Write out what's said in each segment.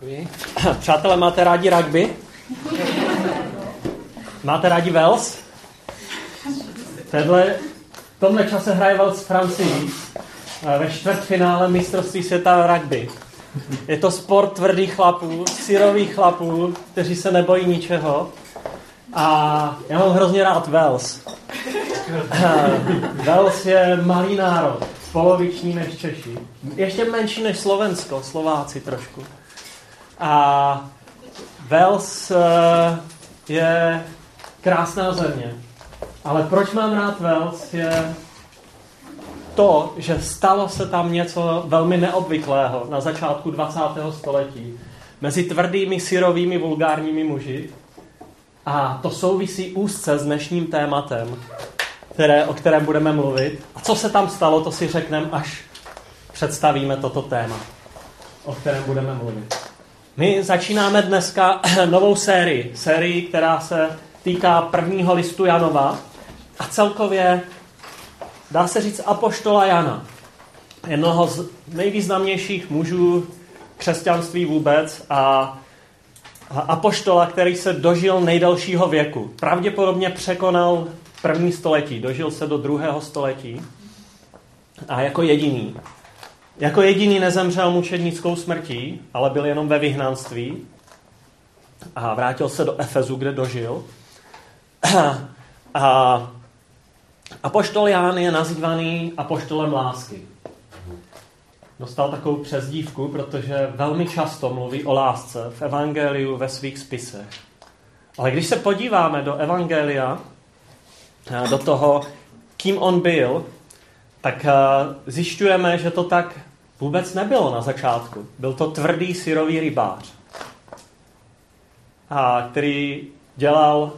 Děkuji. Přátelé, máte rádi rugby? Máte rádi Wales? V tomhle čase hraje Wales s Francií ve čtvrtfinále mistrovství světa rugby. Je to sport tvrdých chlapů, syrových chlapů, kteří se nebojí ničeho. A já mám hrozně rád Wales. Wales je malý národ, poloviční než Češi. Ještě menší než Slovensko, Slováci trošku. A Wales je krásná země. Ale proč mám rád Wales je to, že stalo se tam něco velmi neobvyklého na začátku 20. století mezi tvrdými, syrovými, vulgárními muži. A to souvisí úzce s dnešním tématem, o kterém budeme mluvit. A co se tam stalo, to si řekneme, až představíme toto téma, o kterém budeme mluvit. My začínáme dneska novou sérii, která se týká prvního listu Janova a celkově, dá se říct, apoštola Jana, jednoho z nejvýznamnějších mužů křesťanství vůbec a apoštola, který se dožil nejdelšího věku. Pravděpodobně překonal první století, dožil se do 2. století a jako jediný nezemřel mučednickou smrtí, ale byl jenom ve vyhnanství a vrátil se do Efezu, kde dožil. A apoštol Ján je nazývaný apoštolem lásky. Dostal takovou přezdívku, protože velmi často mluví o lásce v evangeliu, ve svých spisech. Ale když se podíváme do evangelia, do toho, kým on byl, tak zjišťujeme, že to tak vůbec nebylo na začátku. Byl to tvrdý syrový rybář, který dělal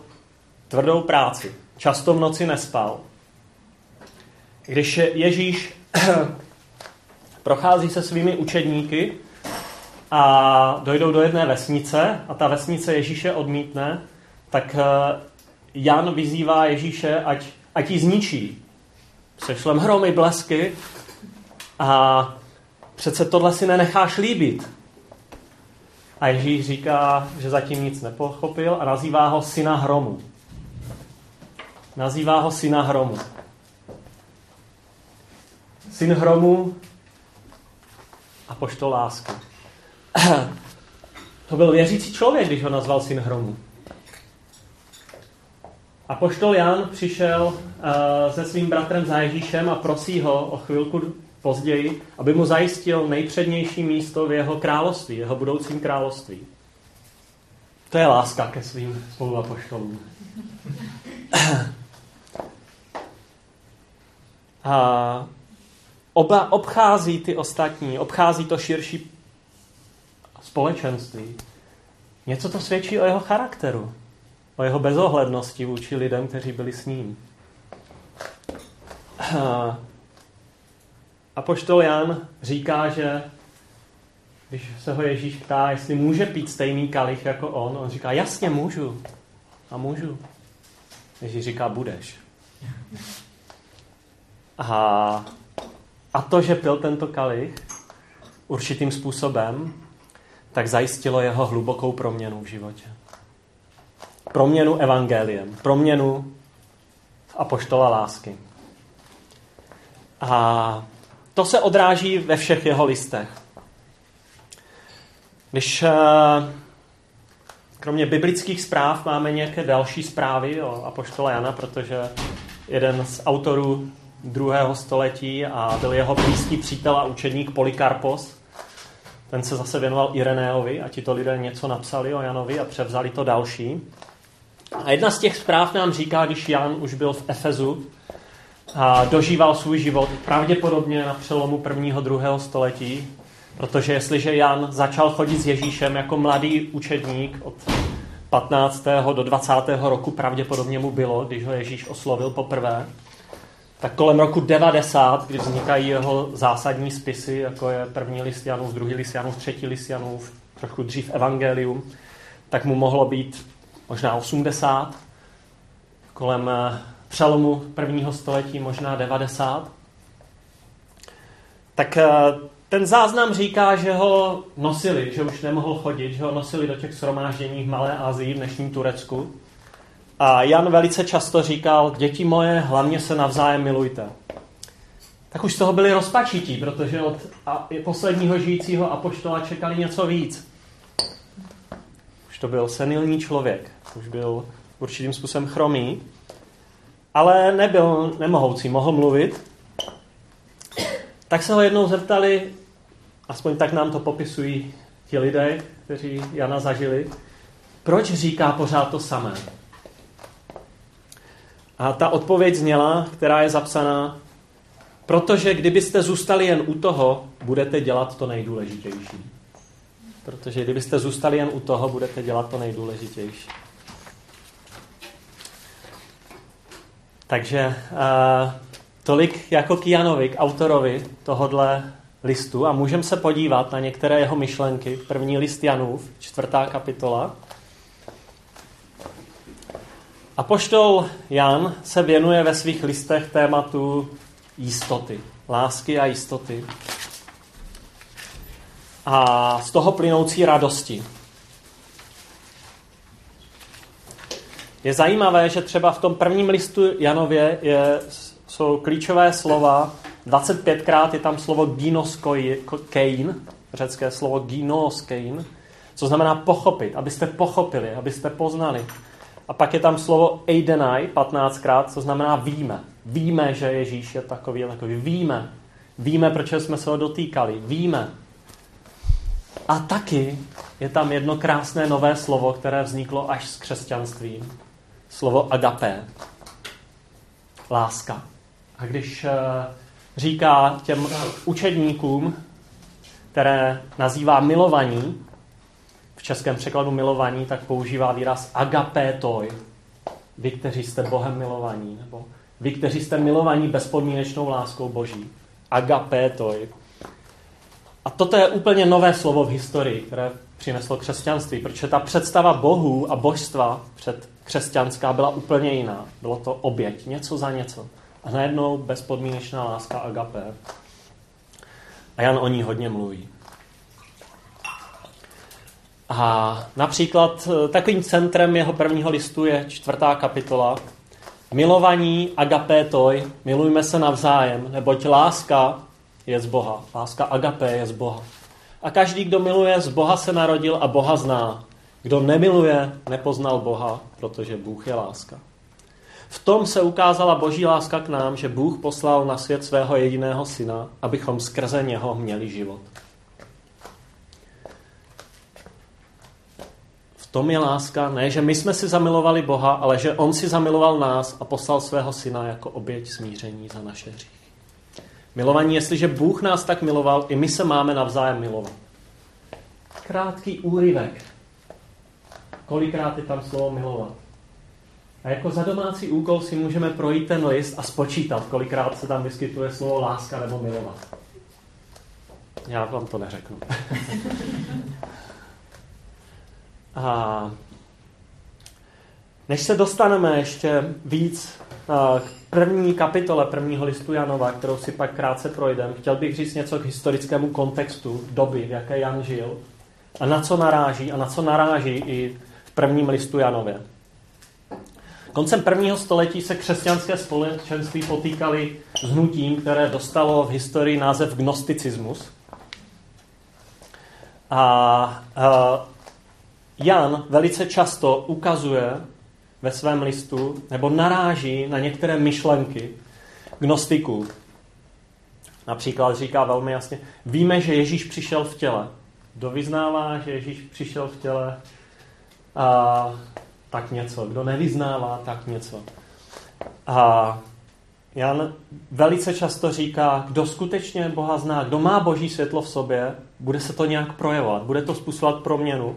tvrdou práci. Často v noci nespal. Když Ježíš prochází se svými učedníky a dojdou do jedné vesnice a ta vesnice Ježíše odmítne, tak Jan vyzývá Ježíše, ať ji zničí. Přešlem hromy, blesky a přece tohle si nenecháš líbit. A Ježíš říká, že zatím nic nepochopil a nazývá ho syna hromu. Syn hromu a apoštol lásky. To byl věřící člověk, když ho nazval syn hromu. Apoštol Jan přišel se svým bratrem za Ježíšem a prosí ho o chvilku později, aby mu zajistil nejpřednější místo v jeho království, jeho budoucím království. To je láska ke svým spoluapoštolům. A oba obchází ty ostatní, obchází to širší společenství. Něco to svědčí o jeho charakteru, o jeho bezohlednosti vůči lidem, kteří byli s ním. Apoštol Jan říká, že když se ho Ježíš ptá, jestli může pít stejný kalich jako on říká, jasně můžu. A můžu. Ježíš říká, budeš. A to, že pil tento kalich určitým způsobem, tak zajistilo jeho hlubokou proměnu v životě. Proměnu evangeliem, proměnu apoštola lásky. A to se odráží ve všech jeho listech. Když kromě biblických zpráv máme nějaké další zprávy o apoštole Jana, protože jeden z autorů 2. století a byl jeho blízký přítel a učedník Polikarpos, ten se zase věnoval Ireneovi a tito lidé něco napsali o Janovi a převzali to další. A jedna z těch zpráv nám říká, když Jan už byl v Efezu a dožíval svůj život pravděpodobně na přelomu 1. a 2. století, protože jestliže Jan začal chodit s Ježíšem jako mladý učedník od 15. do 20. roku, pravděpodobně mu bylo, když ho Ježíš oslovil poprvé, tak kolem roku 90, kdy vznikají jeho zásadní spisy, jako je 1. list Janův, 2. list Janův, 3. list Janův, trochu dřív evangelium, tak mu mohlo být možná 80, kolem přelomu 1. století možná 90. Tak Ten záznam říká, že ho nosili, že už nemohl chodit, že ho nosili do těch shromáždění v Malé Asii, v dnešním Turecku. A Jan velice často říkal, děti moje, hlavně se navzájem milujte. Tak už z toho byli rozpačití, protože od posledního žijícího apoštola čekali něco víc. Už to byl senilní člověk, už byl určitým způsobem chromý, ale nebyl nemohoucí, mohl mluvit. Tak se ho jednou zeptali, aspoň tak nám to popisují ti lidé, kteří Jana zažili, proč říká pořád to samé. A ta odpověď zněla, která je zapsaná, protože kdybyste zůstali jen u toho, budete dělat to nejdůležitější. Protože kdybyste zůstali jen u toho, budete dělat to nejdůležitější. Takže tolik jako k Janovi, k autorovi tohodle listu. A můžeme se podívat na některé jeho myšlenky. První list Janův, 4. kapitola. Apoštol Jan se věnuje ve svých listech tématu jistoty, lásky a jistoty a z toho plynoucí radosti. Je zajímavé, že třeba v tom prvním listu Janově jsou klíčové slova, 25krát je tam slovo ginoskoin, řecké slovo ginoskoin, co znamená pochopit, abyste pochopili, abyste poznali. A pak je tam slovo eidenai, 15krát, co znamená víme. Víme, že Ježíš je takový a takový. Víme. Víme, proč jsme se ho dotýkali. Víme. A taky je tam jedno krásné nové slovo, které vzniklo až s křesťanstvím. Slovo agapé. Láska. A když říká těm učedníkům, které nazývá milovaní, v českém překladu milovaní, tak používá výraz agapétoj. Vy, kteří jste Bohem milovaní, nebo vy, kteří jste milovaní bezpodmínečnou láskou Boží. Agapétoj. A toto je úplně nové slovo v historii, které přineslo křesťanství, protože ta představa bohů a božstva před křesťanská byla úplně jiná. Bylo to oběť, něco za něco. A najednou bezpodmínečná láska agapé. A Jan o ní hodně mluví. A například takovým centrem jeho prvního listu je 4. kapitola. Milovaní agapétoj, milujme se navzájem, neboť láska je z Boha. Láska agapé je z Boha. A každý, kdo miluje, z Boha se narodil a Boha zná. Kdo nemiluje, nepoznal Boha, protože Bůh je láska. V tom se ukázala Boží láska k nám, že Bůh poslal na svět svého jediného syna, abychom skrze něho měli život. V tom je láska, ne, že my jsme si zamilovali Boha, ale že on si zamiloval nás a poslal svého syna jako oběť smíření za naše hříchy. Milovaní, jestliže Bůh nás tak miloval, i my se máme navzájem milovat. Krátký úryvek. Kolikrát je tam slovo milovat? A jako za domácí úkol si můžeme projít ten list a spočítat, kolikrát se tam vyskytuje slovo láska nebo milovat. Já vám to neřeknu. A než se dostaneme ještě víc k první kapitole prvního listu Janova, kterou si pak krátce projdeme, chtěl bych říct něco k historickému kontextu doby, v jaké Jan žil a na co naráží i v prvním listu Janově. Koncem 1. století se křesťanské společenství potýkali s hnutím, které dostalo v historii název gnosticismus. A Jan velice často ukazuje ve svém listu, nebo naráží na některé myšlenky gnostiků. Například říká velmi jasně, víme, že Ježíš přišel v těle. Kdo vyznává, že Ježíš přišel v těle, tak něco. Kdo nevyznává, tak něco. A Jan velice často říká, kdo skutečně Boha zná, kdo má Boží světlo v sobě, bude se to nějak projevovat, bude to způsobovat proměnu.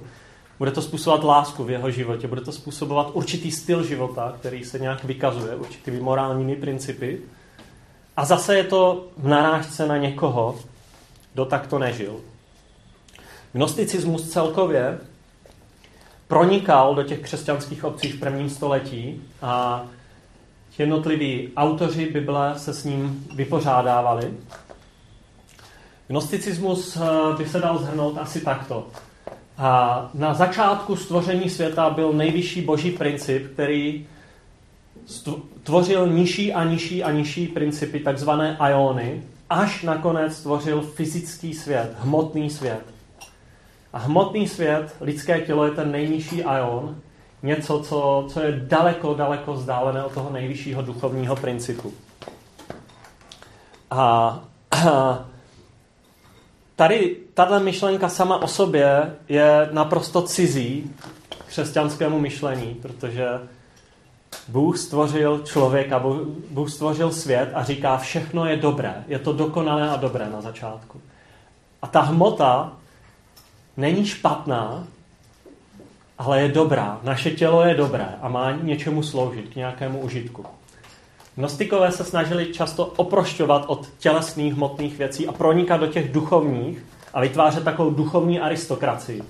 Bude to způsobovat lásku v jeho životě, bude to způsobovat určitý styl života, který se nějak vykazuje určitými morálními principy. A zase je to v narážce na někoho, kdo takto nežil. Gnosticismus celkově pronikal do těch křesťanských obcí v 1. století a jednotliví autoři Bible se s ním vypořádávali. Gnosticismus by se dal shrnout asi takto. A na začátku stvoření světa byl nejvyšší boží princip, který tvořil nižší a nižší a nižší principy, takzvané aiony, až nakonec tvořil fyzický svět, hmotný svět. A hmotný svět, lidské tělo, je ten nejnižší aion, něco, co je daleko, daleko vzdálené od toho nejvyššího duchovního principu. A tady tato myšlenka sama o sobě je naprosto cizí křesťanskému myšlení, protože Bůh stvořil člověka, Bůh stvořil svět a říká, všechno je dobré, je to dokonalé a dobré na začátku. A ta hmota není špatná, ale je dobrá. Naše tělo je dobré a má něčemu sloužit, k nějakému užitku. Gnostikové se snažili často oprošťovat od tělesných hmotných věcí a pronikat do těch duchovních a vytvářet takovou duchovní aristokracii.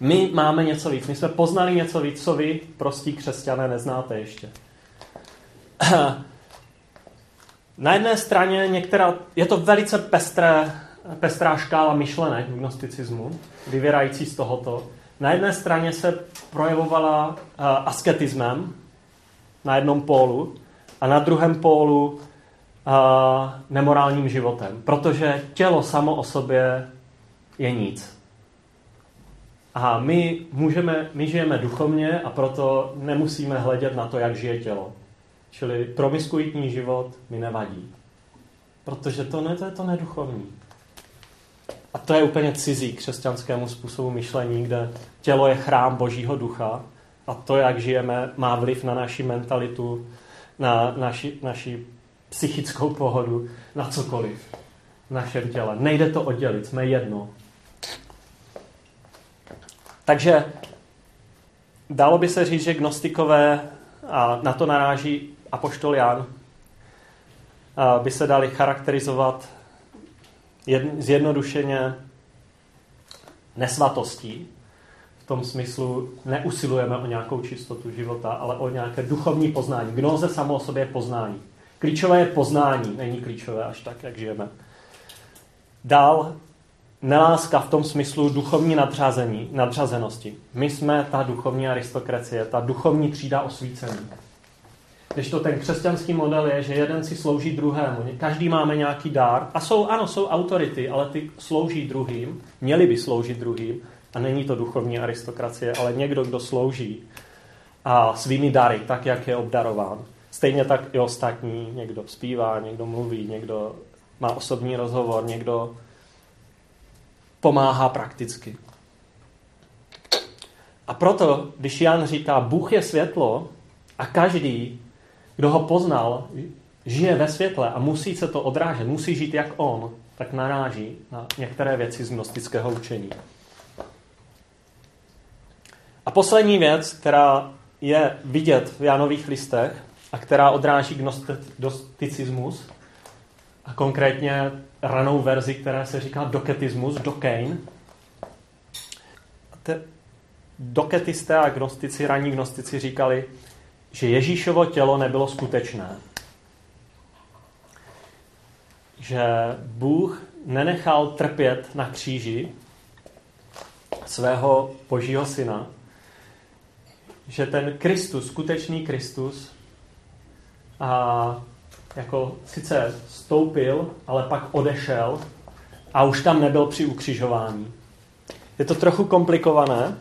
My máme něco víc, my jsme poznali něco víc, co vy, prostí křesťané, neznáte ještě. Na jedné straně je to velice pestrá škála myšlenek v gnosticismu, vyvěrající z tohoto. Na jedné straně se projevovala asketismem na jednom pólu a na druhém pólu nemorálním životem, protože tělo samo o sobě je nic. A my žijeme duchovně a proto nemusíme hledět na to, jak žije tělo. Čili promiskuitní život mi nevadí. Protože to je to neduchovní. A to je úplně cizí křesťanskému způsobu myšlení, kde tělo je chrám Božího ducha a to, jak žijeme, má vliv na naši mentalitu, na naši psychickou pohodu, na cokoliv v našem těle. Nejde to oddělit, jsme jedno. Takže dalo by se říct, že gnostikové, a na to naráží apoštol Jan, by se dali charakterizovat zjednodušeně nesvatostí. V tom smyslu neusilujeme o nějakou čistotu života, ale o nějaké duchovní poznání. Gnóze samo o sobě je poznání. Klíčové je poznání, není klíčové až tak, jak žijeme. Dál neláska v tom smyslu duchovní nadřazenosti. My jsme ta duchovní aristokracie, ta duchovní třída osvícení. Kdežto ten křesťanský model je, že jeden si slouží druhému. Každý máme nějaký dar. A jsou autority, ale ty slouží druhým, měli by sloužit druhým. A není to duchovní aristokracie, ale někdo, kdo slouží a svými dary, tak, jak je obdarován. Stejně tak i ostatní. Někdo zpívá, někdo mluví, někdo má osobní rozhovor, někdo pomáhá prakticky. A proto, když Jan říká, Bůh je světlo a každý, kdo ho poznal, žije ve světle a musí se to odrážet, musí žít jak on, tak naráží na některé věci z gnostického učení. A poslední věc, která je vidět v Janových listech a která odráží gnosticismus a konkrétně ranou verzi, která se říká doketismus, dokein. Doketisté a gnostici, ranní gnostici říkali, že Ježíšovo tělo nebylo skutečné. Že Bůh nenechal trpět na kříži svého Božího syna. Že ten Kristus, skutečný Kristus, jako sice stoupil, ale pak odešel a už tam nebyl při ukřižování. Je to trochu komplikované.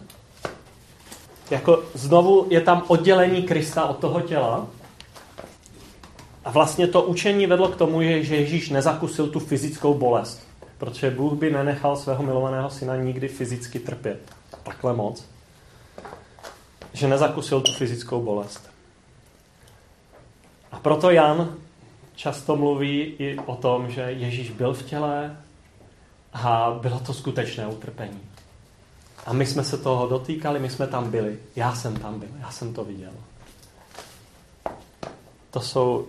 Znovu je tam oddělení Krista od toho těla. A vlastně to učení vedlo k tomu, že Ježíš nezakusil tu fyzickou bolest. Protože Bůh by nenechal svého milovaného syna nikdy fyzicky trpět. Takhle moc. Že nezakusil tu fyzickou bolest. A proto Jan často mluví i o tom, že Ježíš byl v těle a bylo to skutečné utrpení. A my jsme se toho dotýkali, my jsme tam byli. Já jsem tam byl, já jsem to viděl. To jsou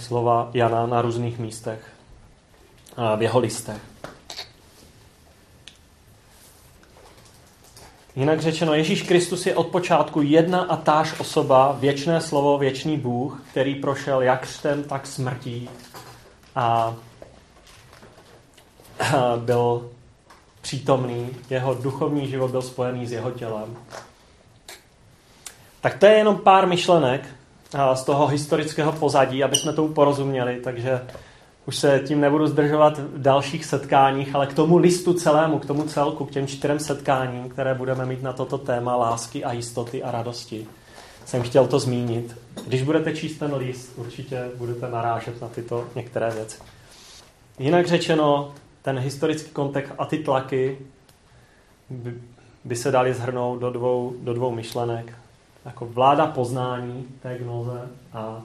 slova Jana na různých místech, v jeho listech. Jinak řečeno, Ježíš Kristus je od počátku jedna a táž osoba, věčné slovo, věčný Bůh, který prošel jak křtem, tak smrtí a byl přítomný, jeho duchovní život byl spojený s jeho tělem. Tak to je jenom pár myšlenek z toho historického pozadí, aby jsme tomu porozuměli, takže už se tím nebudu zdržovat v dalších setkáních, ale k tomu listu celému, k tomu celku, k těm 4 setkáním, které budeme mít na toto téma lásky a jistoty a radosti, jsem chtěl to zmínit. Když budete číst ten list, určitě budete narážet na tyto některé věci. Jinak řečeno, ten historický kontext a ty tlaky by se daly shrnout do dvou myšlenek. Jako vláda poznání té gnoze a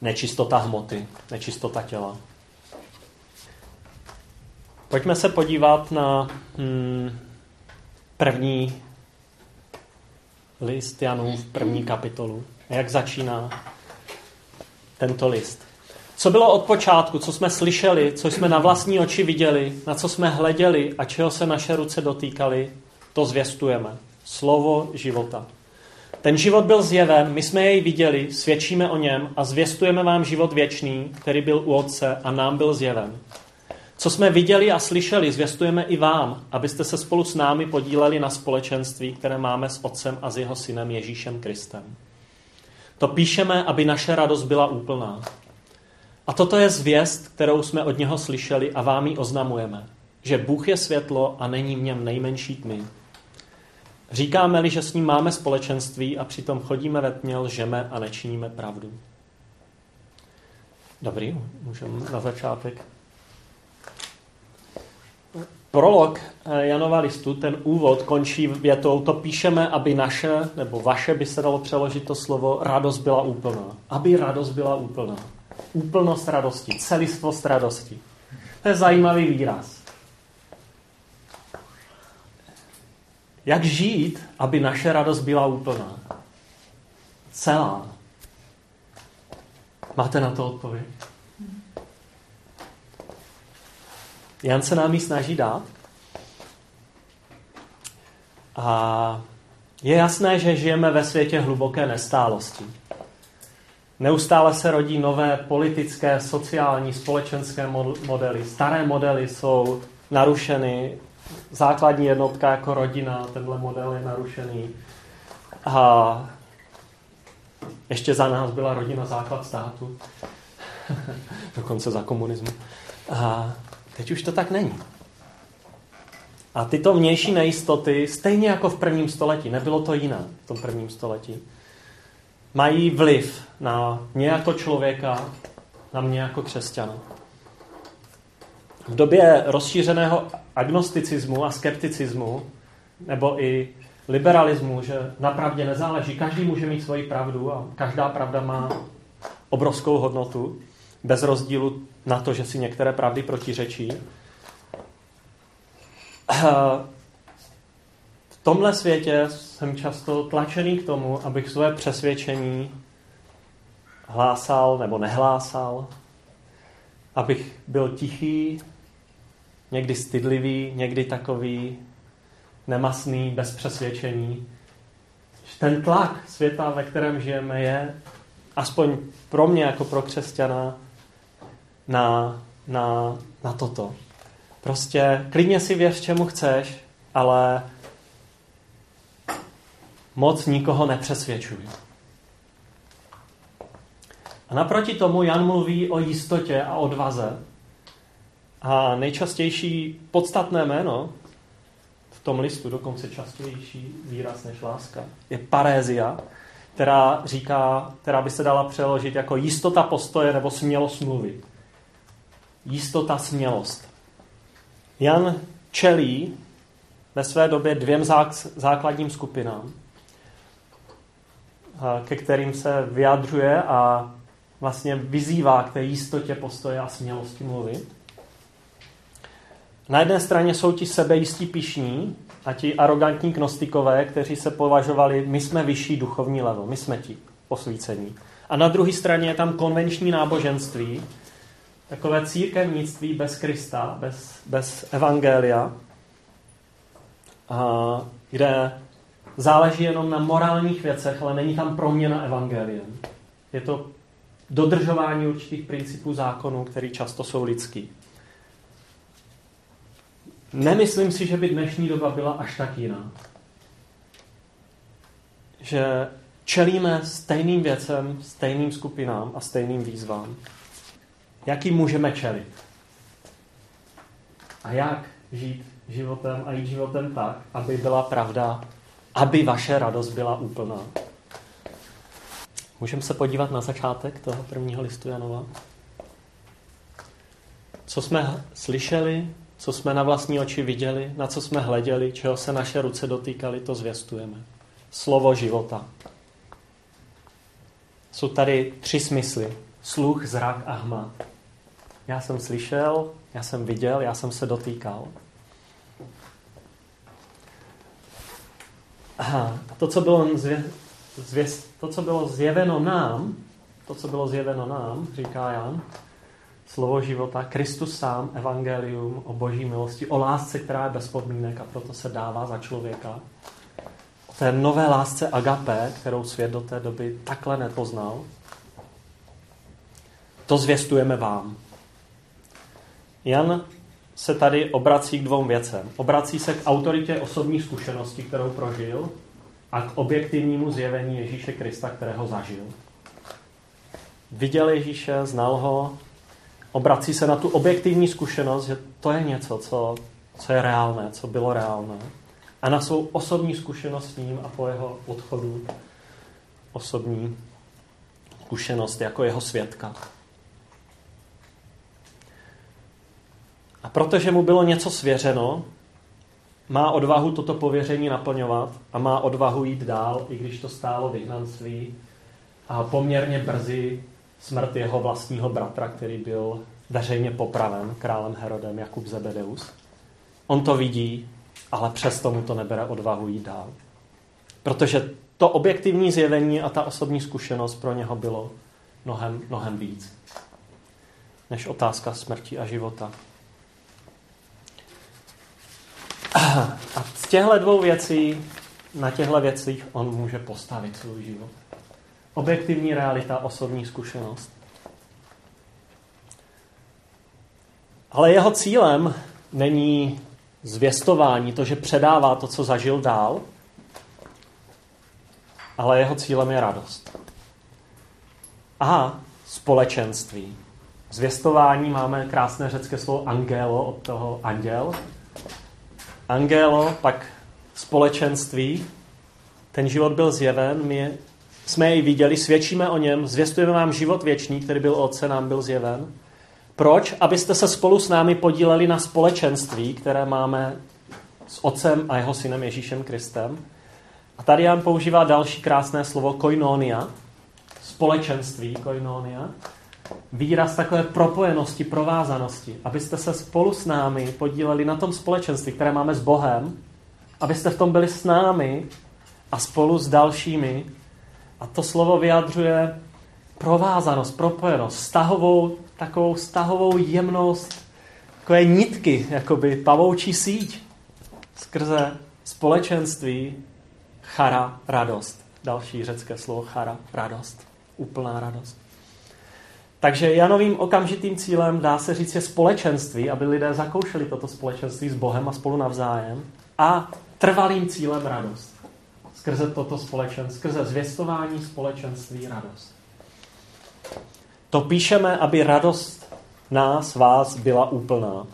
nečistota hmoty, nečistota těla. Pojďme se podívat na první list Janův, první kapitolu. Jak začíná tento list? Co bylo od počátku, co jsme slyšeli, co jsme na vlastní oči viděli, na co jsme hleděli a čeho se naše ruce dotýkaly, to zvěstujeme. Slovo života. Ten život byl zjeven, my jsme jej viděli, svědčíme o něm a zvěstujeme vám život věčný, který byl u Otce a nám byl zjeven. Co jsme viděli a slyšeli, zvěstujeme i vám, abyste se spolu s námi podíleli na společenství, které máme s Otcem a s jeho synem Ježíšem Kristem. To píšeme, aby naše radost byla úplná. A toto je zvěst, kterou jsme od něho slyšeli a vám ji oznamujeme, že Bůh je světlo a není v něm nejmenší tmy. Říkáme-li, že s ním máme společenství a přitom chodíme ve tmě, lžeme a nečiníme pravdu. Dobrý, můžeme na začátek. Prolog Janova listu, ten úvod, končí větou, to píšeme, aby naše, nebo vaše by se dalo přeložit to slovo, radost byla úplná. Aby radost byla úplná. Úplnost radosti, celistvost radosti. To je zajímavý výraz. Jak žít, aby naše radost byla úplná? Celá. Máte na to odpověď? Jan se nám ji snaží dát. A je jasné, že žijeme ve světě hluboké nestálosti. Neustále se rodí nové politické, sociální, společenské modely. Staré modely jsou narušeny. Základní jednotka jako rodina, tenhle model je narušený. A ještě za nás byla rodina základ státu. Dokonce za komunismu. A teď už to tak není. A tyto vnější nejistoty, stejně jako v prvním století, nebylo to jiné v tom prvním století, mají vliv na mě jako člověka, na mě jako křesťana. V době rozšířeného agnosticismu a skepticismu, nebo i liberalismu, že na pravdě nezáleží, každý může mít svoji pravdu a každá pravda má obrovskou hodnotu, bez rozdílu na to, že si některé pravdy protiřečí. V tomhle světě jsem často tlačený k tomu, abych své přesvědčení hlásal nebo nehlásal, abych byl tichý, někdy stydlivý, někdy takový nemastný, bez přesvědčení. Ten tlak světa, ve kterém žijeme, je, aspoň pro mě jako pro křesťana, na toto. Prostě klidně si věř, čemu chceš, ale moc nikoho nepřesvědčuj. A naproti tomu Jan mluví o jistotě a odvaze. A nejčastější podstatné jméno v tom listu, dokonce častější výraz než láska, je parézia, která by se dala přeložit jako jistota postoje nebo smělost mluvy. Jistota, smělost. Jan čelí ve své době 2 základním skupinám, ke kterým se vyjadřuje a vlastně vyzývá k té jistotě postoje a smělosti mluvy. Na jedné straně jsou ti sebejistí pyšní a ti arrogantní gnostikové, kteří se považovali, my jsme vyšší duchovní level, my jsme ti posvícení. A na druhé straně je tam konvenční náboženství, takové církevnictví bez Krista, bez evangelia, kde záleží jenom na morálních věcech, ale není tam proměna evangeliem. Je to dodržování určitých principů zákonů, které často jsou lidský. Nemyslím si, že by dnešní doba byla až tak jiná. Že čelíme stejným věcem, stejným skupinám a stejným výzvám. Jakým můžeme čelit? A jak žít životem a jít životem tak, aby byla pravda, aby vaše radost byla úplná? Můžeme se podívat na začátek toho prvního listu Janova? Co jsme slyšeli, co jsme na vlastní oči viděli, na co jsme hleděli, čeho se naše ruce dotýkaly, to zvěstujeme. Slovo života. Jsou tady tři smysly. Sluch, zrak a hmat. Já jsem slyšel, já jsem viděl, já jsem se dotýkal. Aha. A to, co bylo zjeveno nám, říká Jan, slovo života, Kristus sám, evangelium o boží milosti, o lásce, která je bez podmínek a proto se dává za člověka. O té nové lásce agapé, kterou svět do té doby takhle nepoznal, to zvěstujeme vám. Jan se tady obrací k dvou věcem. Obrací se k autoritě osobní zkušenosti, kterou prožil, a k objektivnímu zjevení Ježíše Krista, kterého zažil. Viděl Ježíše, znal ho, obrací se na tu objektivní zkušenost, že to je něco, co je reálné, co bylo reálné. A na svou osobní zkušenost s ním a po jeho odchodu osobní zkušenost jako jeho svědka. A protože mu bylo něco svěřeno, má odvahu toto pověření naplňovat a má odvahu jít dál, i když to stálo vyhnanství a poměrně brzy smrt jeho vlastního bratra, který byl veřejně popraven králem Herodem, Jakub Zebedeus. On to vidí, ale přesto mu to nebere odvahu jít dál. Protože to objektivní zjevení a ta osobní zkušenost pro něho bylo mnohem víc než otázka smrti a života. A z těchto dvou věcí, na těchto věcích on může postavit svůj život. Objektivní realita, osobní zkušenost. Ale jeho cílem není zvěstování, to, že předává to, co zažil dál, ale jeho cílem je radost. A společenství. Zvěstování máme krásné řecké slovo angelo, od toho anděl. Angelo, pak společenství. Ten život byl zjeven, my jsme jej viděli, svědčíme o něm, zvěstujeme vám život věčný, který byl Otce, nám byl zjeven. Proč? Abyste se spolu s námi podíleli na společenství, které máme s Otcem a jeho synem Ježíšem Kristem. A tady Jan používá další krásné slovo koinonia, společenství koinonia, výraz takové propojenosti, provázanosti, abyste se spolu s námi podíleli na tom společenství, které máme s Bohem, abyste v tom byli s námi a spolu s dalšími. A to slovo vyjadřuje provázanost, propojenost, takovou vztahovou jemnost, takové nitky, jakoby pavoučí síť, skrze společenství chara, radost. Další řecké slovo chara, radost, úplná radost. Takže Janovým okamžitým cílem, dá se říct, je společenství, aby lidé zakoušeli toto společenství s Bohem a spolu navzájem, a trvalým cílem radost. Skrze toto společenství, skrze zvěstování společenství radost. To píšeme, aby radost nás, vás byla úplná.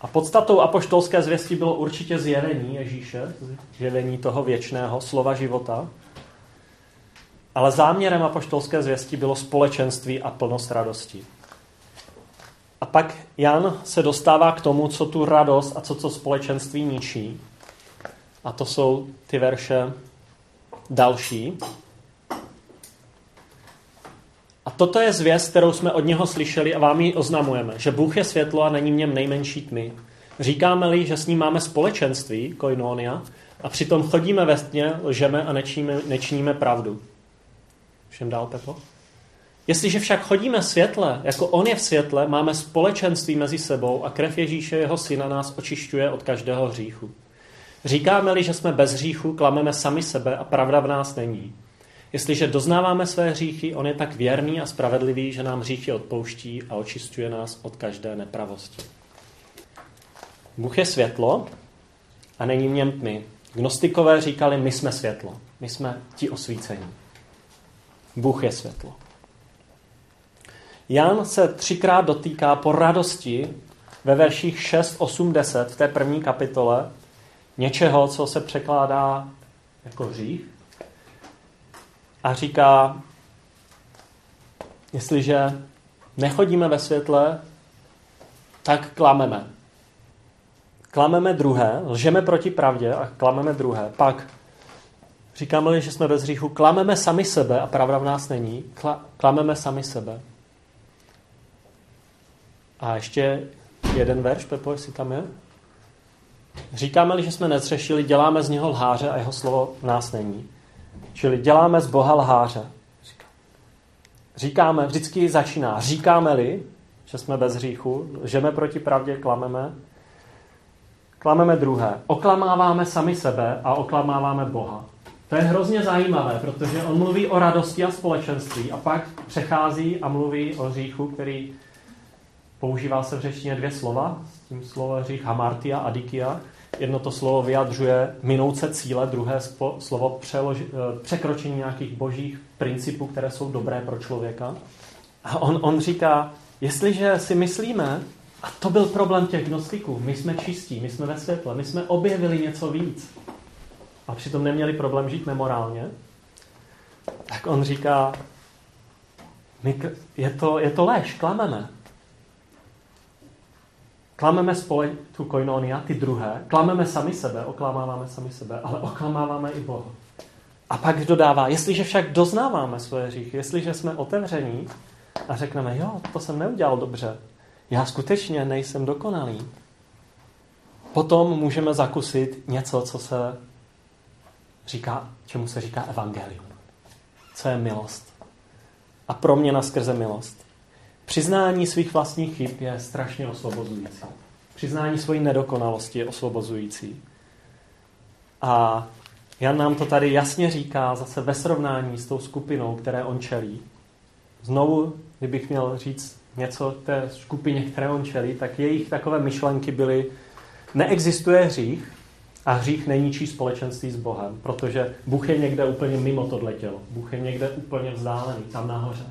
A podstatou apoštolské zvěsti bylo určitě zjevení Ježíše, zjevení toho věčného slova života, ale záměrem apoštolské zvěsti bylo společenství a plnost radosti. A pak Jan se dostává k tomu, co tu radost a co společenství ničí. A to jsou ty verše další. A toto je zvěst, kterou jsme od něho slyšeli a vám ji oznamujeme, že Bůh je světlo a není v něm nejmenší tmy. Říkáme-li, že s ním máme společenství, koinonia, a přitom chodíme ve tmě, lžeme a nečiníme pravdu. Všem dál, Pepo? Jestliže však chodíme v světle, jako on je v světle, máme společenství mezi sebou a krev Ježíše, jeho syna, nás očišťuje od každého hříchu. Říkáme-li, že jsme bez hříchu, klameme sami sebe a pravda v nás není. Jestliže doznáváme své hříchy, on je tak věrný a spravedlivý, že nám hříchy odpouští a očisťuje nás od každé nepravosti. Bůh je světlo a není v něm tmy. Gnostikové říkali, my jsme světlo, my jsme ti osvícení. Bůh je světlo. Jan se třikrát dotýká po radosti ve verších 6, 8, 10 v té první kapitole něčeho, co se překládá jako hřích a říká, jestliže nechodíme ve světle, tak klameme. Klameme druhé, lžeme proti pravdě a klameme druhé. Pak říkáme-li, že jsme bez hříchu, klameme sami sebe a pravda v nás není, klameme sami sebe. A ještě jeden verš, Pepo, jestli tam je. Říkáme-li, že jsme nezřešili, děláme z něho lháře a jeho slovo v nás není. Čili děláme z Boha lháře. Říkáme, vždycky začíná, říkáme-li, že jsme bez hříchu, lžeme proti pravdě, klameme druhé. Oklamáváme sami sebe a oklamáváme Boha. To je hrozně zajímavé, protože on mluví o radosti a společenství a pak přechází a mluví o hříchu, který používá se v řečtině dvě slova. S tím slovo hřích hamartia a adikia. Jedno to slovo vyjadřuje minout se cíle, druhé slovo překročení nějakých božích principů, které jsou dobré pro člověka. A on říká, jestliže si myslíme, a to byl problém těch gnostiků. My jsme čistí, my jsme ve světle, my jsme objevili něco víc. A přitom neměli problém žít nemorálně. Tak on říká, je to lež, klameme. Klameme tu koinonia, ty druhé. Klameme sami sebe, oklamáváme sami sebe, ale oklamáváme i Boha. A pak dodává, jestliže však doznáváme svoje hříchy, jestliže jsme otevření a řekneme, jo, to jsem neudělal dobře, já skutečně nejsem dokonalý. Potom můžeme zakusit něco, čemu se říká evangelium. Co je milost. A proměna skrze milost. Přiznání svých vlastních chyb je strašně osvobozující. Přiznání svojí nedokonalosti je osvobozující. A Jan nám to tady jasně říká zase ve srovnání s tou skupinou, které on čelí. Znovu, kdybych měl říct něco té skupině, které on čelí, tak jejich takové myšlenky byly, neexistuje hřích a hřích neníčí společenství s Bohem, protože Bůh je někde úplně mimo tohle tělo. Bůh je někde úplně vzdálený, tam nahoře.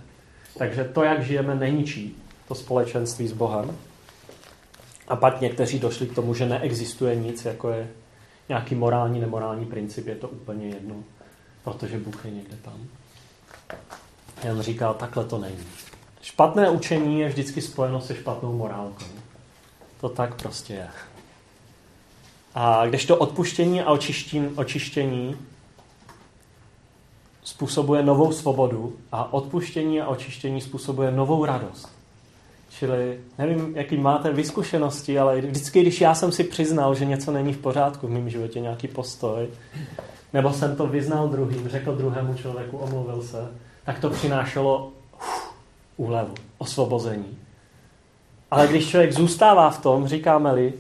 Takže to, jak žijeme, neníčí to společenství s Bohem. A pak někteří došli k tomu, že neexistuje nic, jako je nějaký morální, nemorální princip, je to úplně jedno, protože Bůh je někde tam. Jan říká, takhle to není. Špatné učení je vždycky spojeno se špatnou morálkou. To tak prostě je. A kdežto odpuštění a očištění způsobuje novou svobodu a odpuštění a očištění způsobuje novou radost. Čili nevím, jaký máte vyzkušenosti, ale vždycky, když já jsem si přiznal, že něco není v pořádku v mém životě, nějaký postoj, nebo jsem to vyznal druhým, řekl druhému člověku, omluvil se, tak to přinášelo úlevu, osvobození. Ale když člověk zůstává v tom, říkáme-li,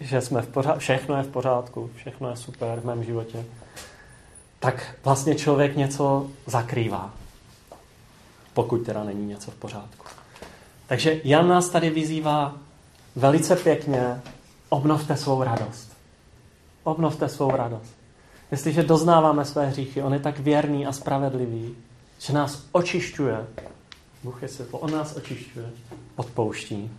že jsme všechno je v pořádku, všechno je super v mém životě, tak vlastně člověk něco zakrývá. Pokud teda není něco v pořádku. Takže Jan nás tady vyzývá velice pěkně, obnovte svou radost. Obnovte svou radost. Jestliže doznáváme své hříchy, on je tak věrný a spravedlivý, že nás očišťuje. Bůh je světlo, on nás očišťuje, odpouští.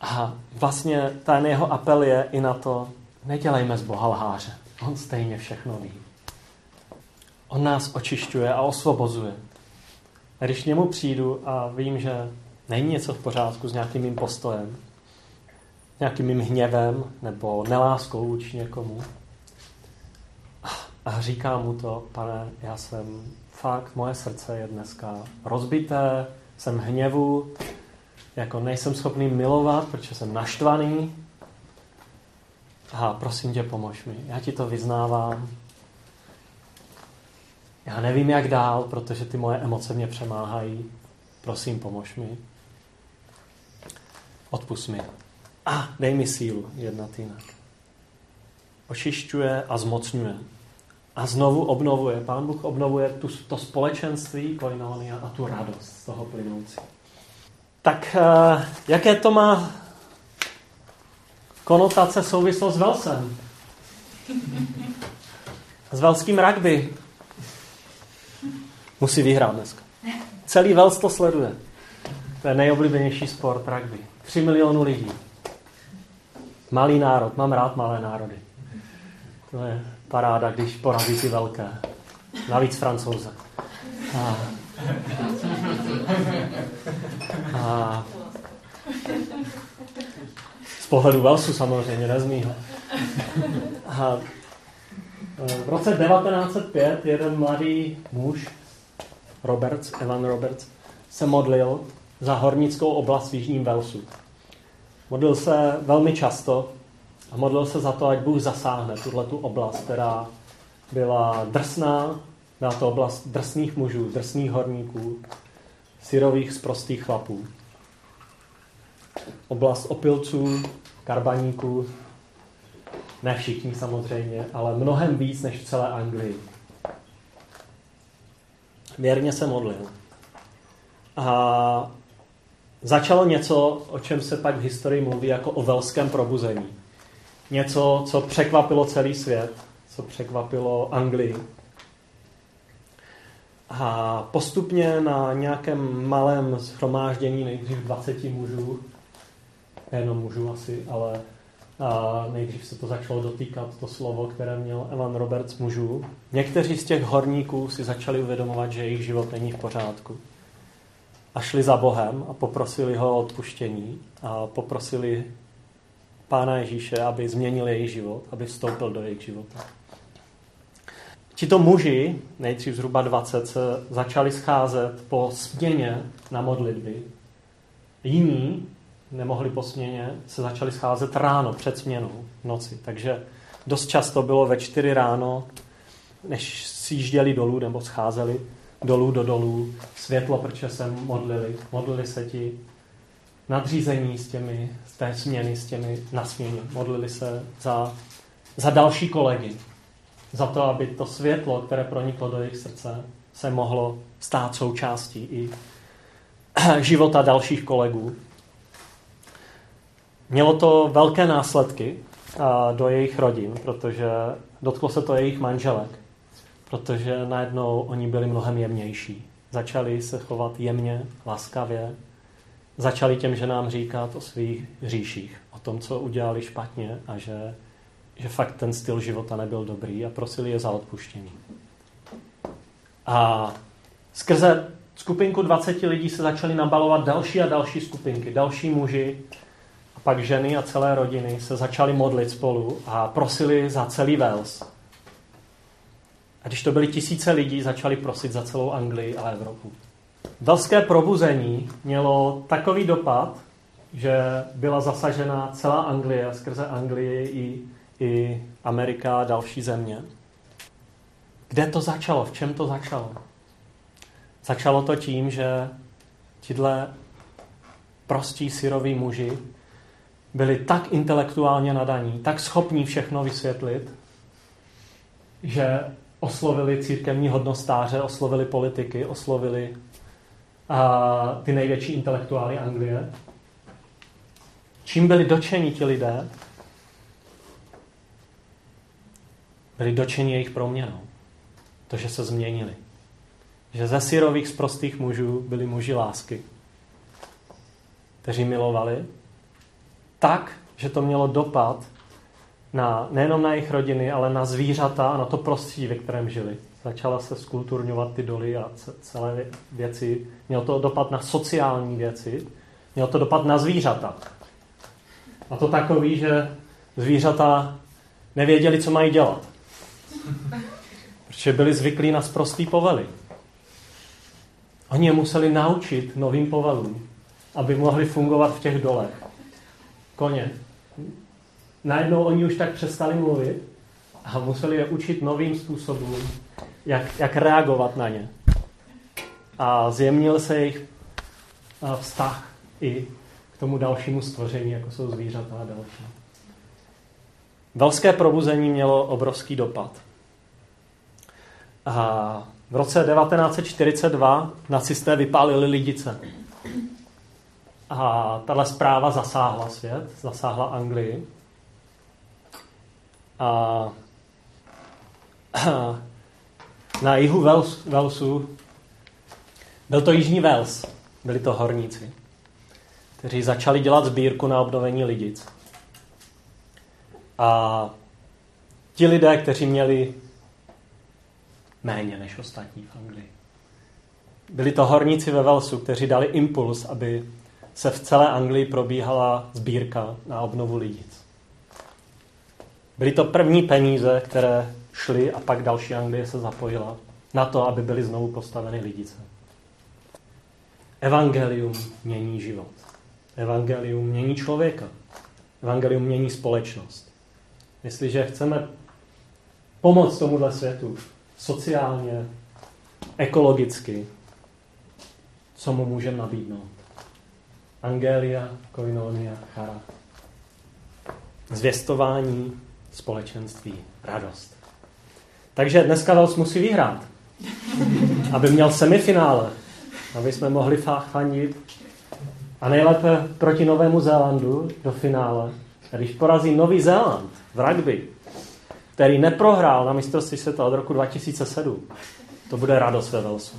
A vlastně ten jeho apel je i na to, nedělejme z Boha lháře. On stejně všechno ví. On nás očišťuje a osvobozuje. A když k němu přijdu a vím, že není něco v pořádku s nějakým mým postojem, nějakým mým hněvem nebo neláskou vůči někomu a říká mu to, pane, já jsem fakt, moje srdce je dneska rozbité, jsem hněvu, jako nejsem schopný milovat, protože jsem naštvaný. A prosím tě, pomož mi. Já ti to vyznávám. Já nevím, jak dál, protože ty moje emoce mě přemáhají. Prosím, pomož mi. Odpusť mi. A dej mi sílu jednat jinak. Očišťuje a zmocňuje. A znovu obnovuje. Pán Bůh obnovuje to společenství, koinonia a tu radost z toho plynoucí. Tak jaké to má konotace, souvislost s Velsem. S velským rugby. Musí vyhrát dneska. Celý Vels to sleduje. To je nejoblíbenější sport rugby. 3 miliony lidí. Malý národ. Mám rád malé národy. To je paráda, když porazí ty velké. Navíc Francouze. A z pohledu Velsu samozřejmě, nezmího. A v roce 1905 jeden mladý muž, Evan Roberts, se modlil za hornickou oblast v jižním Velsu. Modlil se velmi často a modlil se za to, ať Bůh zasáhne tuto oblast, která byla drsná, byla to oblast drsných mužů, drsných horníků, syrových sprostých chlapů. Oblast opilců, karbaníků, ne všichni samozřejmě, ale mnohem víc než v celé Anglii. Věrně se modlil. A začalo něco, o čem se pak v historii mluví jako o velském probuzení. Něco, co překvapilo celý svět, co překvapilo Anglii. A postupně na nějakém malém shromáždění, nejdřív 20 mužů, nejenom mužů asi, ale nejdřív se to začalo dotýkat, to slovo, které měl Evan Roberts, mužů. Někteří z těch horníků si začali uvědomovat, že jejich život není v pořádku. A šli za Bohem a poprosili ho o odpuštění a poprosili Pána Ježíše, aby změnil jejich život, aby vstoupil do jejich života. Tito muži, nejdřív zhruba 20, se začali scházet po směně na modlitby. Jiní nemohli po směně, se začali scházet ráno před směnou v noci. Takže dost často bylo ve 4 ráno, než sjížděli dolů nebo scházeli dolů do dolů, světlo prče se modlili se ti nadřízení z té směny, s těmi na směně. Modlili se za další kolegy, za to, aby to světlo, které proniklo do jejich srdce, se mohlo stát součástí i života dalších kolegů. Mělo to velké následky do jejich rodin, protože dotklo se to jejich manželek, protože najednou oni byli mnohem jemnější. Začali se chovat jemně, laskavě, začali těm ženám říkat o svých hříších, o tom, co udělali špatně a že fakt ten styl života nebyl dobrý a prosili je za odpuštění. A skrze skupinku 20 lidí se začaly nabalovat další a další skupinky, další muži a pak ženy a celé rodiny se začaly modlit spolu a prosili za celý Wales. A když to byly tisíce lidí, začali prosit za celou Anglii a Evropu. Velské probuzení mělo takový dopad, že byla zasažena celá Anglie a skrze Anglii i Amerika a další země. Kde to začalo? V čem to začalo? Začalo to tím, že tihle prostí syroví muži byli tak intelektuálně nadaní, tak schopní všechno vysvětlit, že oslovili církevní hodnostáře, oslovili politiky, oslovili ty největší intelektuály Anglie. Čím byli dotčeni ti lidé? Byli dotčeni jejich proměnou. To, že se změnili. Že ze syrových, sprostých mužů byli muži lásky, kteří milovali tak, že to mělo dopad nejenom na jejich rodiny, ale na zvířata a na to prostředí, ve kterém žili. Začala se zkulturňovat ty doly a celé věci. Mělo to dopad na sociální věci. Mělo to dopad na zvířata. A to takový, že zvířata nevěděli, co mají dělat. Protože byli zvyklí na sprostý povely. Oni je museli naučit novým povelům, aby mohli fungovat v těch dolech. Koně. Najednou oni už tak přestali mluvit a museli je učit novým způsobům, jak reagovat na ně. A zjemnil se jejich vztah i k tomu dalšímu stvoření, jako jsou zvířata a další. Velské probuzení mělo obrovský dopad. A v roce 1942 nacisté vypálili Lidice. A tahle zpráva zasáhla svět, zasáhla Anglii. A na jihu Velsu, byl to jižní Vels, byli to horníci, kteří začali dělat sbírku na obnovení Lidic. A ti lidé, kteří měli méně než ostatní v Anglii, byli to horníci ve Velsu, kteří dali impuls, aby se v celé Anglii probíhala sbírka na obnovu Lidic. Byly to první peníze, které šly a pak další Anglie se zapojila na to, aby byly znovu postaveny Lidice. Evangelium mění život. Evangelium mění člověka. Evangelium mění společnost. Jestliže chceme pomoct tomuhle světu sociálně, ekologicky, co mu můžeme nabídnout? Angelia, koinonia, chara. Zvěstování, společenství, radost. Takže dneska Vels musí vyhrát, aby měl semifinále, aby jsme mohli fandit. A nejlépe proti Novému Zélandu do finále, když porazí Nový Zéland v rugby, který neprohrál na mistrovství světa od roku 2007, to bude radost ve Velsu.